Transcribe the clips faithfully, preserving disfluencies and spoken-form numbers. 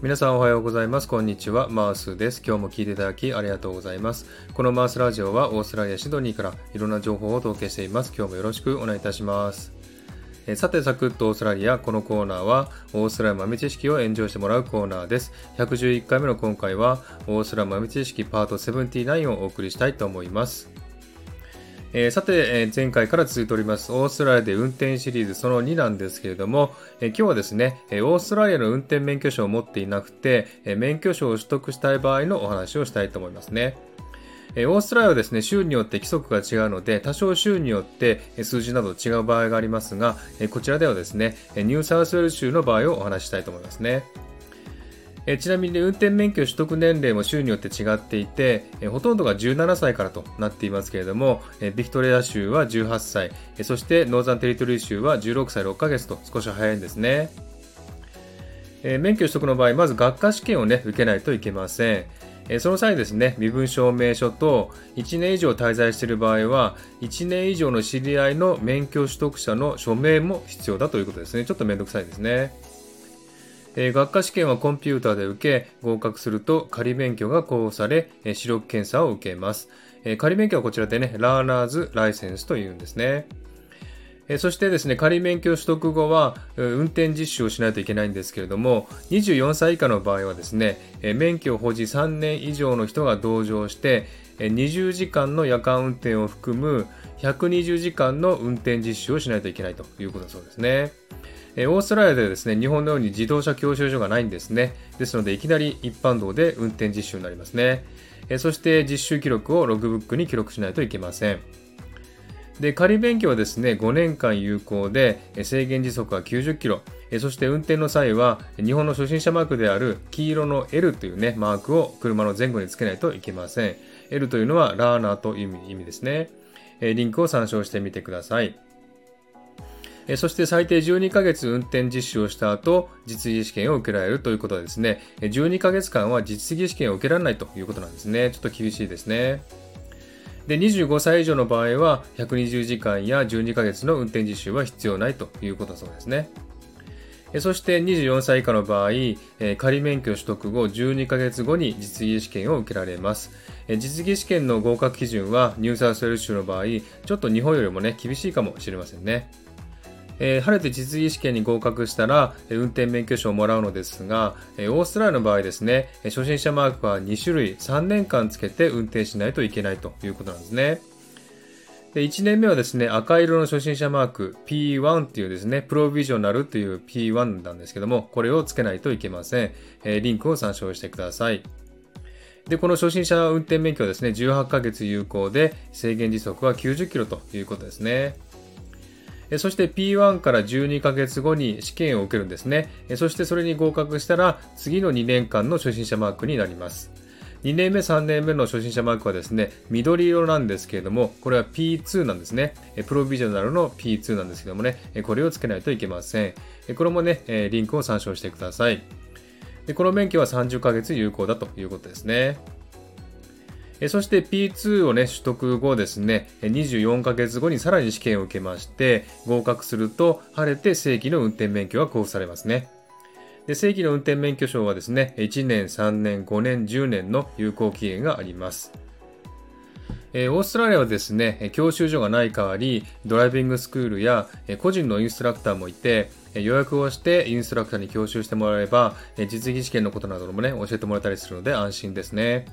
皆さんおはようございます。こんにちは。マースです。今日も聞いていただきありがとうございます。このマースラジオはオーストラリアシドニーからいろんな情報をお届けしています。今日もよろしくお願いいたします。えさてサクッとオーストラリア、このコーナーはオーストラリア豆知識をエンジョイしてもらうコーナーです。ひゃくじゅういっかいめの今回はオーストラリア豆知識パートななじゅうきゅうをお送りしたいと思います。えー、さて、えー、前回から続いておりますオーストラリアで運転シリーズそのになんですけれども、えー、今日はですね、えー、オーストラリアの運転免許証を持っていなくて、えー、免許証を取得したい場合のお話をしたいと思いますね。えー、オーストラリアはですね、州によって規則が違うので、多少州によって数字など違う場合がありますが、えー、こちらではですね、ニューサウスウェールズ州の場合をお話ししたいと思いますね。えちなみに運転免許取得年齢も州によって違っていて、えほとんどがじゅうななさいからとなっていますけれども、えビクトリア州はじゅうはっさい、えそしてノーザンテリトリー州はじゅうろくさいろっかげつと少し早いんですね。え免許取得の場合、まず学科試験を、ね、受けないといけません。えその際ですね、身分証明書といちねん以上滞在している場合は、いちねん以上の知り合いの免許取得者の署名も必要だということですね。ちょっとめんどくさいですね。えー、学科試験はコンピューターで受け、合格すると仮免許が交付され、えー、視力検査を受けます。えー、仮免許はこちらでね、ラーナーズライセンスというんですね。えー、そしてですね、仮免許取得後は、運転実習をしないといけないんですけれども、にじゅうよんさい以下の場合はですね、えー、免許保持さんねん以上の人が同乗して、えー、にじゅうじかんの夜間運転を含むひゃくにじゅうじかんの運転実習をしないといけないということだそうですね。オーストラリアではですね、日本のように自動車教習所がないんですね。ですので、いきなり一般道で運転実習になりますね。そして実習記録をログブックに記録しないといけません。で、仮免許はですね、ごねんかん有効で、制限時速はきゅうじゅっキロ。そして運転の際は、日本の初心者マークである黄色の エル というね、マークを車の前後につけないといけません。エル というのはラーナーという意味ですね。リンクを参照してみてください。そして最低じゅうにかげつ運転実習をした後、実技試験を受けられるということはですね、じゅうにかげつかんは実技試験を受けられないということなんですね。ちょっと厳しいですね。で、にじゅうごさい以上の場合は、ひゃくにじゅうじかんやじゅうにかげつの運転実習は必要ないということだそうですね。そしてにじゅうよんさい以下の場合、仮免許取得後じゅうにかげつごに実技試験を受けられます。実技試験の合格基準は、ニューサウスウェールズ州の場合、ちょっと日本よりもね、厳しいかもしれませんね。えー、晴れて実技試験に合格したら、えー、運転免許証をもらうのですが、えー、オーストラリアの場合ですね、えー、初心者マークはにしゅるいさんねんかんつけて運転しないといけないということなんですね。で、いちねんめはですね、赤色の初心者マーク ピーワン というですね、プロビジョナルという ピーワン なんですけども、これをつけないといけません。えー、リンクを参照してください。で、この初心者運転免許はですね、じゅうはちかげつ有効で、制限時速はきゅうじゅっキロということですね。そして ピーワン からじゅうにかげつごに試験を受けるんですね。そしてそれに合格したら次のにねんかんの初心者マークになります。にねんめ、さんねんめの初心者マークはですね、緑色なんですけれども、これは ピーツー なんですね。プロビジョナルの ピーツー なんですけどもね、これをつけないといけません。これもね、リンクを参照してください。で、この免許はさんじゅっかげつ有効だということですね。そして ピーツー をね、取得後ですね、にじゅうよんかげつごにさらに試験を受けまして、合格すると、晴れて正規の運転免許が交付されますね。で、正規の運転免許証はですね、いちねん、さんねん、ごねん、じゅうねんの有効期限があります。えー、オーストラリアはですね、教習所がない代わり、ドライビングスクールや個人のインストラクターもいて、予約をしてインストラクターに教習してもらえば、実技試験のことなどもね、教えてもらえたりするので安心ですね。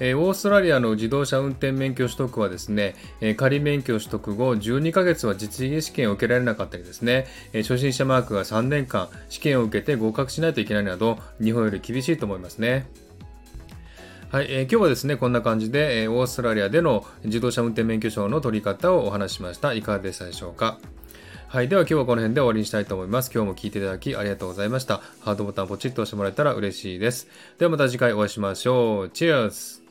オーストラリアの自動車運転免許取得はですね、仮免許取得後じゅうにかげつは実技試験を受けられなかったりですね、初心者マークがさんねんかん試験を受けて合格しないといけないなど、日本より厳しいと思いますね。はい、えー、今日はですね、こんな感じでオーストラリアでの自動車運転免許証の取り方をお話ししました。いかがでしたでしょうか。はい、では今日はこの辺で終わりにしたいと思います。今日も聞いていただきありがとうございました。ハートボタンポチッと押してもらえたら嬉しいです。ではまた次回お会いしましょう。チェアス。